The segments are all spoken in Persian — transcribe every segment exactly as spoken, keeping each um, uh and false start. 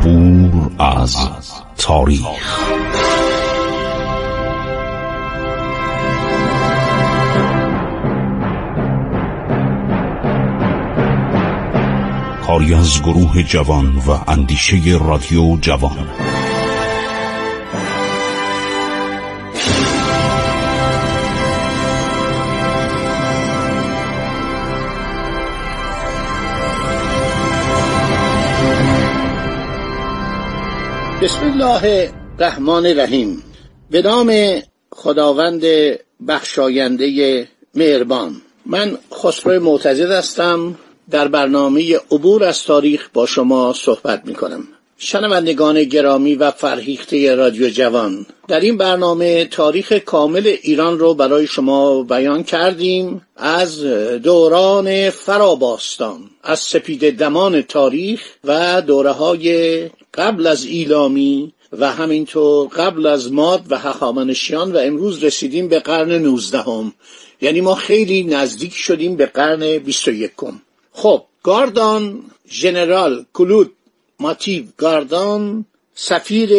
عبور از تاریخ. کاری از گروه جوان و اندیشه رادیو جوان. بسم الله الرحمن الرحیم. به نام خداوند بخشاینده مهربان. من خسرو معتزدی هستم، در برنامه عبور از تاریخ با شما صحبت می کنم. شنوندگان گرامی و فرهیخته رادیو جوان، در این برنامه تاریخ کامل ایران رو برای شما بیان کردیم، از دوران فراباستان، از سپید دمان تاریخ و دوره‌های قبل از ایلامی و همینطور قبل از ماد و هخامنشیان، و امروز رسیدیم به قرن نوزدهم، یعنی ما خیلی نزدیک شدیم به قرن بیست و یکم. خب، گاردان، ژنرال کلود ماتیو گاردان، سفیر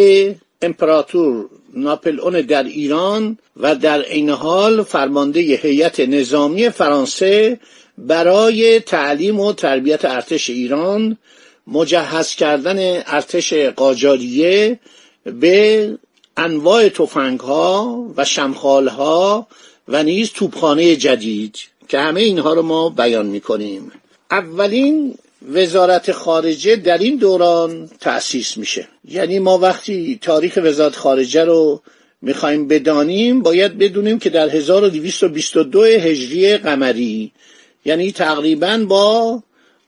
امپراتور ناپلئون در ایران و در عین حال فرمانده هیئت نظامی فرانسه برای تعلیم و تربیت ارتش ایران، مجهز کردن ارتش قاجاریه به انواع تفنگ‌ها و شمخال‌ها و نیز توپخانه جدید، که همه اینها رو ما بیان می‌کنیم. اولین وزارت خارجه در این دوران تأسیس میشه. یعنی ما وقتی تاریخ وزارت خارجه رو میخوایم بدانیم، باید بدونیم که در هزار و دویست و بیست و دو هجری قمری، یعنی تقریبا با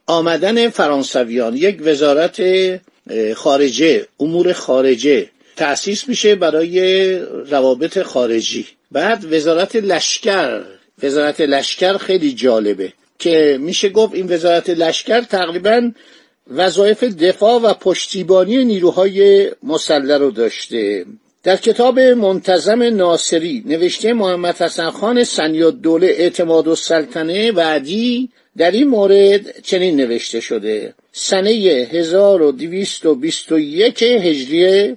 آمدن فرانسویان، یک وزارت خارجه، امور خارجه تأسیس میشه برای روابط خارجی. بعد وزارت لشکر. وزارت لشکر خیلی جالبه که میشه گفت این وزارت لشکر تقریبا وظایف دفاع و پشتیبانی نیروهای مسلح رو داشته. در کتاب منتظم ناصری نوشته محمد حسن خان صنیعالدوله اعتماد السلطنه بعدی، در این مورد چنین نوشته شده: سنه هزار و دویست و بیست و یک هجری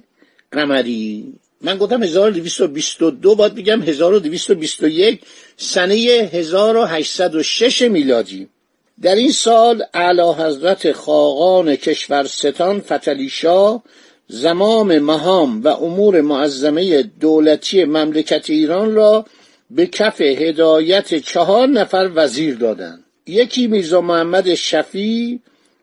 قمری. من گفتم هزار و دویست و بیست و دو، باید بگم هزار و دویست و بیست و یک، سنه هزار و هشتصد و شش میلادی. در این سال اعلی حضرت خاقان کشورستان فتحعلی شاه زمام مهام و امور معظمه دولتی مملکت ایران را به کف هدایت چهار نفر وزیر دادند. یکی میرزا محمد شفی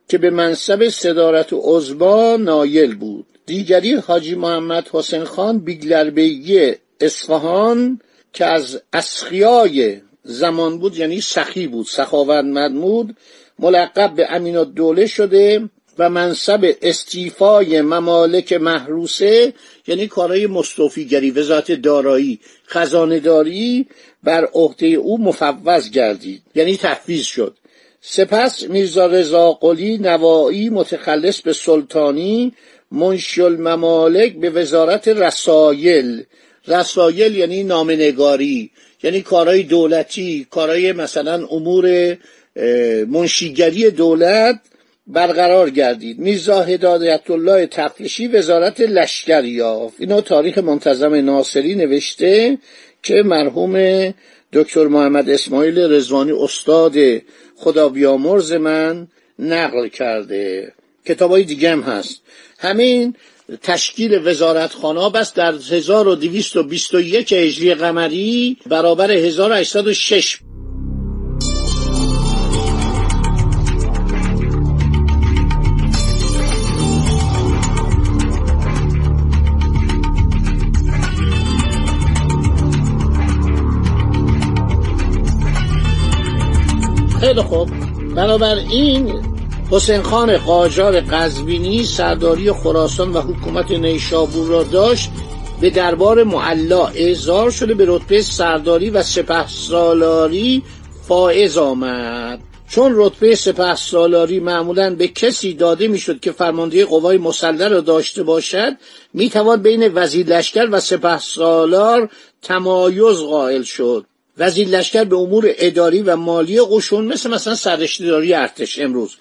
که به منصب صدارت عظما نایل بود، دیگری حاجی محمد حسن خان بیگلربیگی اصفهان که از اسخیای زمان بود، یعنی سخی بود، سخاوند محمود، ملقب به امین الدوله شده و منصب استیفای ممالک محروسه، یعنی کارهای مستوفیگری، وزارت دارایی، خزانه داری، بر عهده او مفوض گردید، یعنی تفویض شد. سپس میرزا رضا قلی نوائی متخلص به سلطانی، منشی الممالک، به وزارت رسایل. رسایل یعنی نامنگاری، یعنی کارهای دولتی، کارهای مثلا امور منشیگری دولت برقرار گردید. میرزا هدایت الله تقریشی وزارت لشکر یافت. اینو تاریخ منتظم ناصری نوشته که مرحوم دکتر محمد اسماعیل رضوانی استاد خدا بیامرز من نقل کرده. کتابای دیگه هم هست. همین تشکیل وزارتخانه‌ها بس در هزار و دویست و بیست و یک هجری قمری برابر هزار و هشتصد و شش. خیلی خوب، برابر این حسین خان قاجار قزوینی سرداری خراسان و حکومت نیشابور را داشت، به دربار معلا اعزار شده، به رتبه سرداری و سپهسالاری فائز آمد. چون رتبه سپهسالاری معمولاً به کسی داده میشد که فرمانده قوای مسلح را داشته باشد، میتوان بین وزیر لشکر و سپهسالار تمایز قائل شد. وزیر لشکر به امور اداری و مالی قشون، مثل مثلا سررشته‌داری ارتش امروز،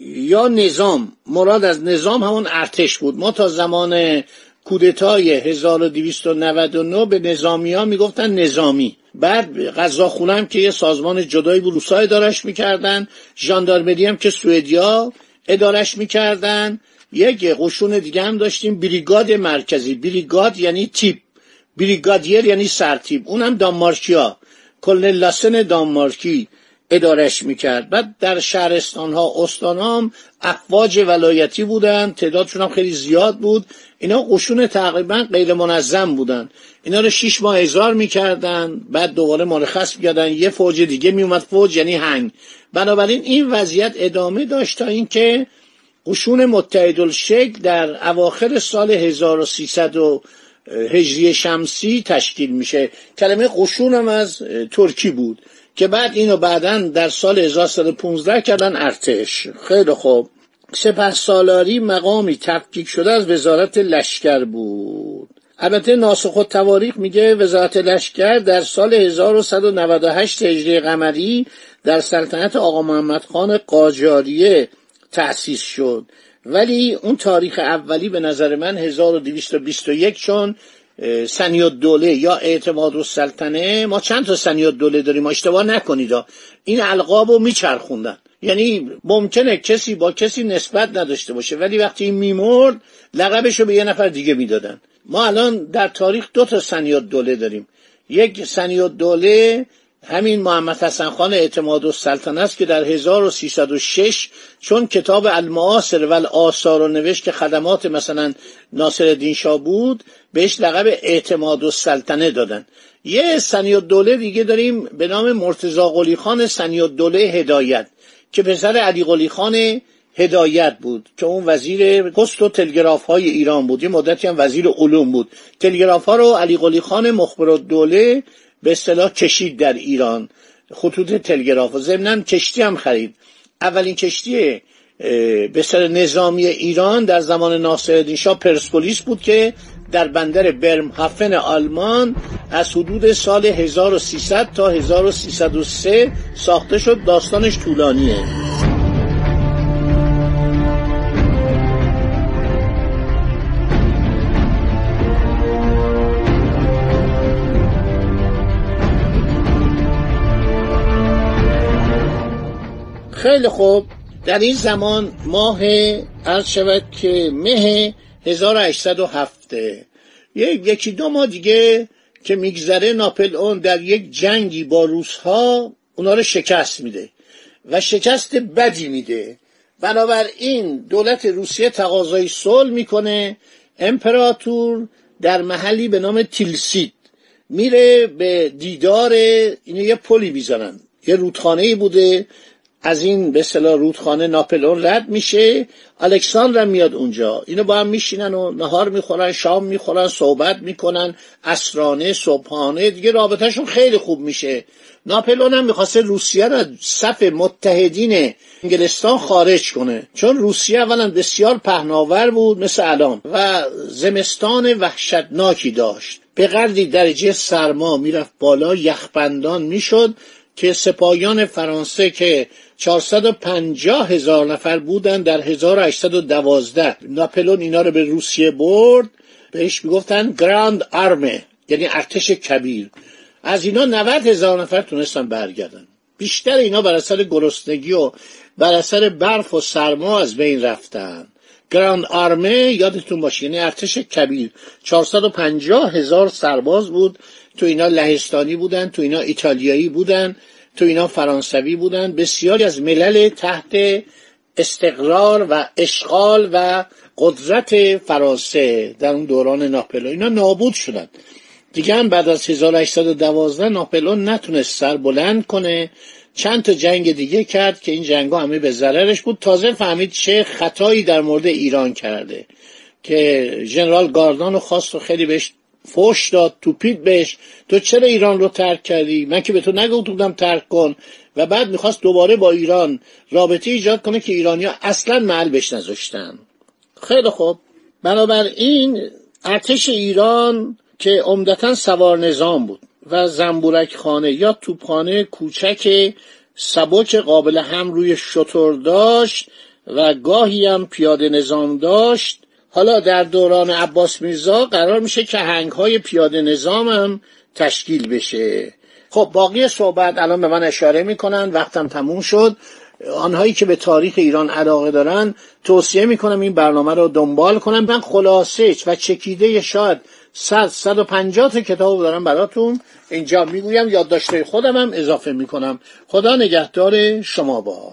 یا نظام، مراد از نظام همون ارتش بود. ما تا زمان کودتای هزار و دویست و نود و نه به نظامی ها میگفتن نظامی. بعد قزاقونه هم که یه سازمان جدایی بود روسا ادارش میکردن، ژاندارمری هم که سوئدیا ادارش میکردن. یک قشون دیگه هم داشتیم بریگاد مرکزی، بریگاد یعنی تیپ، بریگادیر یعنی سرتیپ، اونم دانمارکیا، کلنل لاسن دانمارکی ادارش میکرد. بعد در شهرستان ها استان ها هم افواج ولایتی بودن، تعدادشون هم خیلی زیاد بود. اینا قشون تقریبا غیر منظم بودن، اینا رو شش ماه احضار میکردن، بعد دوباره مرخص میکردن، یه فوج دیگه میومد، فوج یعنی هنگ. بنابراین این وضعیت ادامه داشت تا اینکه قشون متحدالشکل در اواخر سال هزار و سیصد هجری شمسی تشکیل میشه. کلمه قشون هم از ترکی بود که بعد اینو بعداً در سال هزار و سیصد و پانزده کردن ارتش. خیلی خوب. سپه سالاری مقامی تفکیک شده از وزارت لشکر بود. البته ناسخ التواریخ میگه وزارت لشکر در سال هزار و صد و نود و هشت هجری قمری در سلطنت آقا محمد خان قاجاریه تأسیس شد، ولی اون تاریخ اولی به نظر من هزار و دویست و بیست و یک، چون صنیعالدوله یا اعتماد السلطنه، ما چند تا صنیعالدوله داریم، ما اشتباه نکنید، این القابو میچرخوندن. یعنی ممکنه کسی با کسی نسبت نداشته باشه، ولی وقتی این میمرد لقبشو به یه نفر دیگه میدادن. ما الان در تاریخ دو تا صنیعالدوله داریم. یک صنیعالدوله همین محمد حسن خان اعتماد السلطنه است که در هزار و سیصد و شش چون کتاب المعاصر و الاثار رو نوشت که خدمات مثلا ناصرالدین شاه بود، بهش لقب اعتماد السلطنه دادن. یه صنیعالدوله دیگه داریم به نام مرتضی قلی خان صنیعالدوله هدایت که پسر علی قلی خان هدایت بود که اون وزیر پست و تلگراف های ایران بود، یه مدتی هم وزیر علوم بود. تلگراف ها رو علی قلی خان مخبرالدوله به اصطلاح کشید در ایران، خطوط تلگراف. ضمناً کشتی هم خرید. اولین کشتی به سر نظامی ایران در زمان ناصرالدین شاه پرسپولیس بود که در بندر برمهافن آلمان از حدود سال هزار و سیصد تا هزار و سیصد و سه ساخته شد. داستانش طولانیه. خیلی خوب. در این زمان ماه عرض شود که مه هزار و هشتصد و هفت، یکی دو ماه دیگه که میگذره، ناپلئون در یک جنگی با روس‌ها اونا رو شکست میده و شکست بدی میده. بنابراین دولت روسیه تقاضای صلح میکنه. امپراتور در محلی به نام تیلسیت میره به دیدار، اینو یه پلی میزنن، یه رودخانه‌ای بوده، از این به اصطلاح رودخانه ناپلئون رد میشه، الکساندر میاد اونجا، اینو با هم میشینن و نهار میخورن، شام میخورن، صحبت میکنن، عصرانه صبحانه، دیگه رابطهشون خیلی خوب میشه. ناپلئون هم میخواسته روسیه رو صف متحدین انگلستان خارج کنه، چون روسیه اولا بسیار پهناور بود مثل الان و زمستان وحشتناکی داشت، به قدری درجه سرما میرفت بالا، یخبندان میشد که سپاهیان فرانسه که چهارصد و پنجاه هزار نفر بودن در هزار و هشتصد و دوازده ناپلئون اینا رو به روسیه برد، بهش میگفتن گراند آرمه یعنی ارتش کبیر. از اینا نود هزار نفر تونستن برگردن، بیشتر اینا بر اثر گرسنگی و بر اثر برف و سرما از بین رفتن. گراند آرمه یادتون باشه یعنی ارتش کبیر. چهارصد و پنجاه هزار سرباز بود، تو اینا لهستانی بودن، تو اینا ایتالیایی بودن، تو اینا فرانسوی بودن، بسیاری از ملل تحت استقرار و اشغال و قدرت فرانسه در اون دوران ناپلئون. اینا نابود شدن دیگه. هم بعد از هزار و هشتصد و دوازده ناپلئون نتونست سر بلند کنه، چند تا جنگ دیگه کرد که این جنگ‌ها همه به ضررش بود. تازه فهمید چه خطایی در مورد ایران کرده که ژنرال گاردان خواست و خیلی بهش فوش داد، توپید بهش، تو چرا ایران رو ترک کردی؟ من که به تو نگفته بودم ترک کن. و بعد میخواست دوباره با ایران رابطه ایجاد کنه که ایرانی‌ها اصلا محل بهش نذاشتن. خیلی خوب. بنابراین ارتش ایران که عمدتاً سوار نظام بود و زنبورک خانه یا توپخانه کوچک سبک قابل هم روی شتر داشت، و گاهی هم پیاده نظام داشت. حالا در دوران عباس میرزا قرار میشه که هنگهای پیاده نظام هم تشکیل بشه. خب باقی صحبت الان به من اشاره میکنن، وقتم تموم شد. آنهایی که به تاریخ ایران علاقه دارن توصیه میکنم این برنامه رو دنبال کنن. من خلاصه و چکیده شاید صد صد و پنجاه تا کتاب دارم براتون اینجا میگویم، یادداشت‌های خودم هم اضافه میکنم. خدا نگهدار شما. با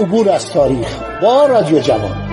عبور از تاریخ با رادیو جوان.